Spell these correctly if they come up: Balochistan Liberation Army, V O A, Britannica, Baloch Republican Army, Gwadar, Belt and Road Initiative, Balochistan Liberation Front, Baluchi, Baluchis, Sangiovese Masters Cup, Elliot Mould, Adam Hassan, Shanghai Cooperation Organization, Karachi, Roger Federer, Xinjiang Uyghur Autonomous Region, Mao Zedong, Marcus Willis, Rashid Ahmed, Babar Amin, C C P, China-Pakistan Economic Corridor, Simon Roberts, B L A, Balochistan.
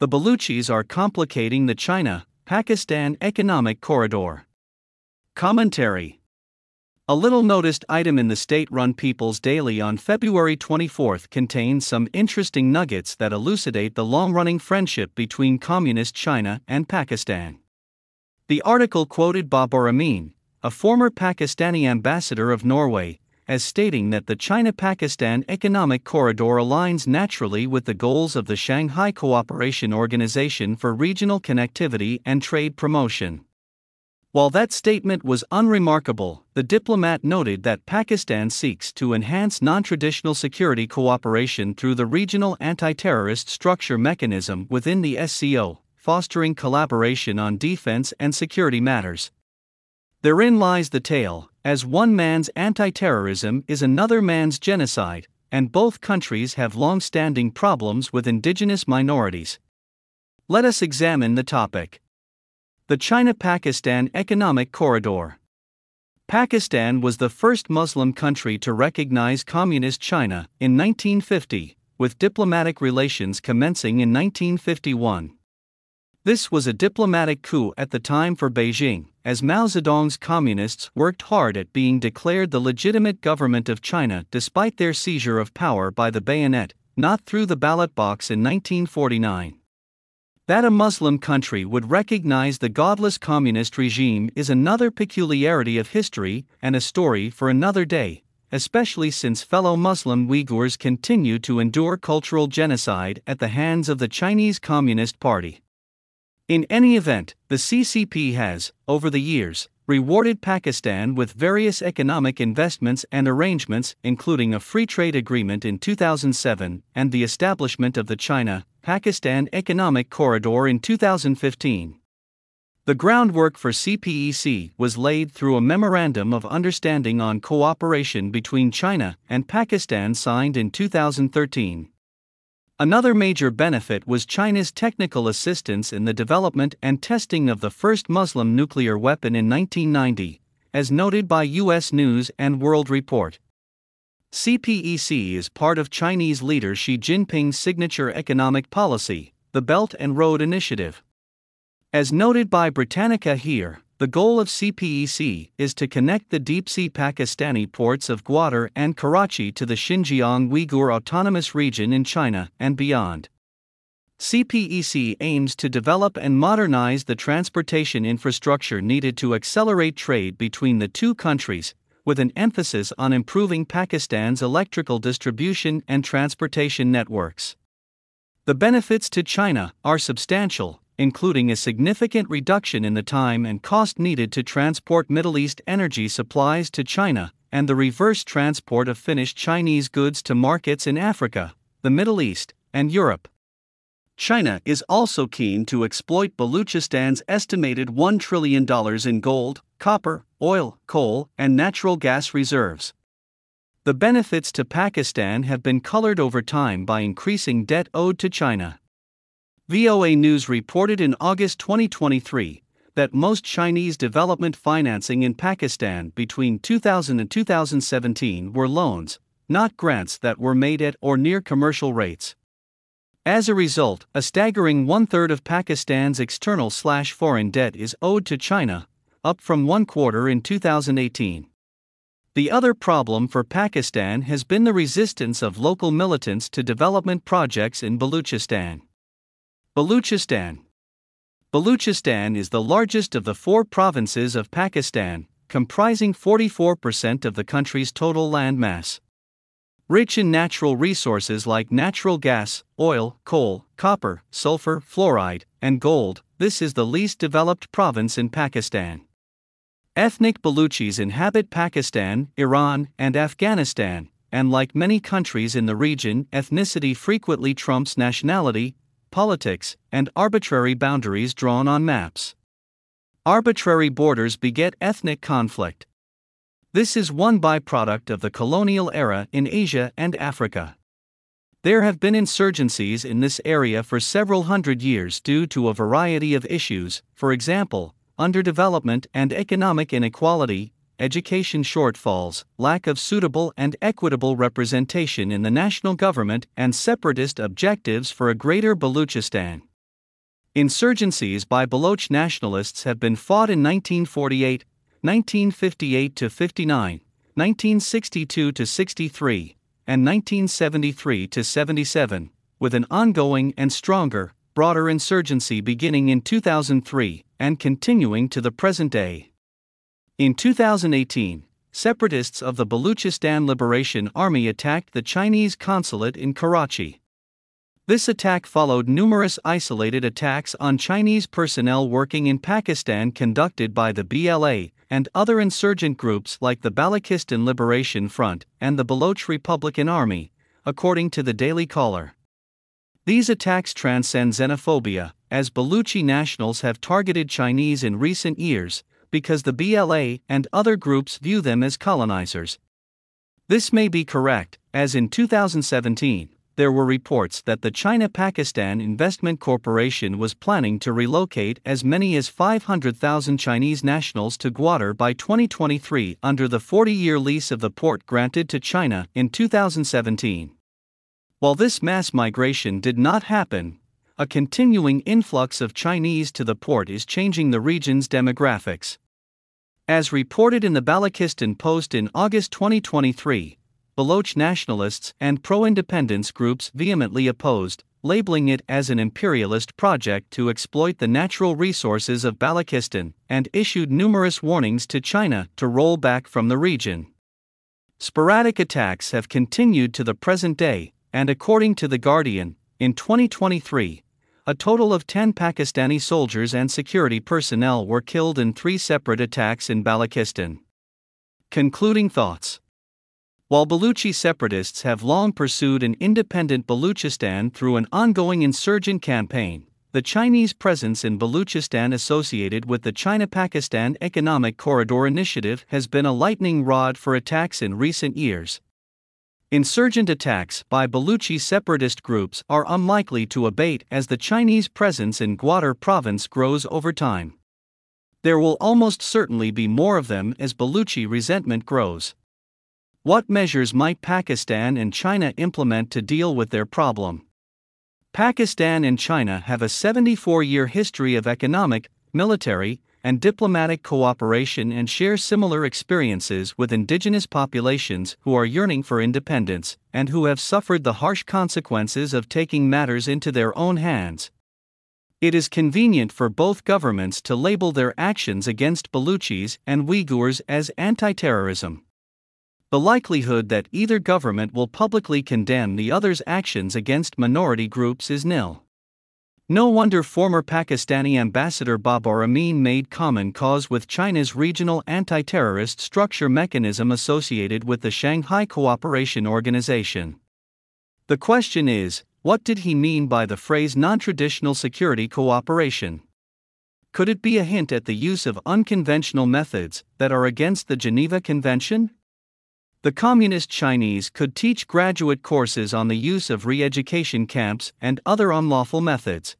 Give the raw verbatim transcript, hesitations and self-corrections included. the Baluchis are complicating the China-Pakistan Economic Corridor. Commentary. A little noticed item in the state-run People's Daily on February twenty-fourth contains some interesting nuggets that elucidate the long-running friendship between Communist China and Pakistan. The article quoted Babar Amin, a former Pakistani ambassador of Norway, as stating that the China-Pakistan Economic Corridor aligns naturally with the goals of the Shanghai Cooperation Organization for regional connectivity and trade promotion. While that statement was unremarkable, the diplomat noted that Pakistan seeks to enhance non-traditional security cooperation through the regional anti-terrorist structure mechanism within the S C O, fostering collaboration on defense and security matters. Therein lies the tale, as one man's anti-terrorism is another man's genocide, and both countries have long-standing problems with indigenous minorities. Let us examine the topic. The China-Pakistan Economic Corridor. Pakistan was the first Muslim country to recognize Communist China in nineteen fifty, with diplomatic relations commencing in nineteen fifty-one. This was a diplomatic coup at the time for Beijing, as Mao Zedong's communists worked hard at being declared the legitimate government of China despite their seizure of power by the bayonet, not through the ballot box in nineteen forty-nine. That a Muslim country would recognize the godless communist regime is another peculiarity of history and a story for another day, especially since fellow Muslim Uyghurs continue to endure cultural genocide at the hands of the Chinese Communist Party. In any event, the C C P has, over the years, rewarded Pakistan with various economic investments and arrangements, including a free trade agreement in two thousand seven and the establishment of the China-Pakistan Economic Corridor in two thousand fifteen. The groundwork for C P E C was laid through a Memorandum of Understanding on Cooperation between China and Pakistan signed in two thousand thirteen. Another major benefit was China's technical assistance in the development and testing of the first Muslim nuclear weapon in nineteen ninety, as noted by U S News and World Report. C P E C is part of Chinese leader Xi Jinping's signature economic policy, the Belt and Road Initiative. As noted by Britannica here, the goal of C P E C is to connect the deep-sea Pakistani ports of Gwadar and Karachi to the Xinjiang Uyghur Autonomous Region in China and beyond. C P E C aims to develop and modernize the transportation infrastructure needed to accelerate trade between the two countries, with an emphasis on improving Pakistan's electrical distribution and transportation networks. The benefits to China are substantial, including a significant reduction in the time and cost needed to transport Middle East energy supplies to China, and the reverse transport of finished Chinese goods to markets in Africa, the Middle East, and Europe. China is also keen to exploit Balochistan's estimated one trillion dollars in gold, copper, oil, coal, and natural gas reserves. The benefits to Pakistan have been colored over time by increasing debt owed to China. V O A News reported in August twenty twenty-three that most Chinese development financing in Pakistan between two thousand and two thousand seventeen were loans, not grants that were made at or near commercial rates. As a result, a staggering one-third of Pakistan's external/foreign debt is owed to China, up from one-quarter in two thousand eighteen. The other problem for Pakistan has been the resistance of local militants to development projects in Balochistan. Balochistan. Balochistan is the largest of the four provinces of Pakistan, comprising forty-four percent of the country's total land mass. Rich in natural resources like natural gas, oil, coal, copper, sulfur, fluoride, and gold, this is the least developed province in Pakistan. Ethnic Baluchis inhabit Pakistan, Iran, and Afghanistan, and like many countries in the region, ethnicity frequently trumps nationality, politics, and arbitrary boundaries drawn on maps. Arbitrary borders beget ethnic conflict. This is one byproduct of the colonial era in Asia and Africa. There have been insurgencies in this area for several hundred years due to a variety of issues, for example, underdevelopment and economic inequality, education shortfalls, lack of suitable and equitable representation in the national government, and separatist objectives for a greater Balochistan. Insurgencies by Baloch nationalists have been fought in nineteen forty-eight, nineteen fifty-eight to fifty-nine, nineteen sixty-two to sixty-three, and nineteen seventy-three to seventy-seven, with an ongoing and stronger, broader insurgency beginning in two thousand three and continuing to the present day. In two thousand eighteen, separatists of the Balochistan Liberation Army attacked the Chinese consulate in Karachi. This attack followed numerous isolated attacks on Chinese personnel working in Pakistan conducted by the B L A and other insurgent groups like the Balochistan Liberation Front and the Baloch Republican Army, according to the Daily Caller. These attacks transcend xenophobia, as Baluchi nationals have targeted Chinese in recent years because the B L A and other groups view them as colonizers. This may be correct, as in two thousand seventeen, there were reports that the China-Pakistan Investment Corporation was planning to relocate as many as five hundred thousand Chinese nationals to Gwadar by twenty twenty-three under the forty-year lease of the port granted to China in two thousand seventeen. While this mass migration did not happen, a continuing influx of Chinese to the port is changing the region's demographics. As reported in the Balochistan Post in August twenty twenty-three, Baloch nationalists and pro-independence groups vehemently opposed, labeling it as an imperialist project to exploit the natural resources of Balochistan, and issued numerous warnings to China to roll back from the region. Sporadic attacks have continued to the present day, and according to The Guardian, in twenty twenty-three, a total of ten Pakistani soldiers and security personnel were killed in three separate attacks in Balochistan. Concluding thoughts. While Baluchi separatists have long pursued an independent Balochistan through an ongoing insurgent campaign, the Chinese presence in Balochistan associated with the China-Pakistan Economic Corridor Initiative has been a lightning rod for attacks in recent years. Insurgent attacks by Baluchi separatist groups are unlikely to abate as the Chinese presence in Gwadar province grows over time. There will almost certainly be more of them as Baluchi resentment grows. What measures might Pakistan and China implement to deal with their problem? Pakistan and China have a seventy-four-year history of economic, military, and diplomatic cooperation and share similar experiences with indigenous populations who are yearning for independence and who have suffered the harsh consequences of taking matters into their own hands. It is convenient for both governments to label their actions against Baluchis and Uyghurs as anti-terrorism. The likelihood that either government will publicly condemn the other's actions against minority groups is nil. No wonder former Pakistani Ambassador Babar Amin made common cause with China's regional anti-terrorist structure mechanism associated with the Shanghai Cooperation Organization. The question is, what did he mean by the phrase non-traditional security cooperation? Could it be a hint at the use of unconventional methods that are against the Geneva Convention? The Communist Chinese could teach graduate courses on the use of re-education camps and other unlawful methods.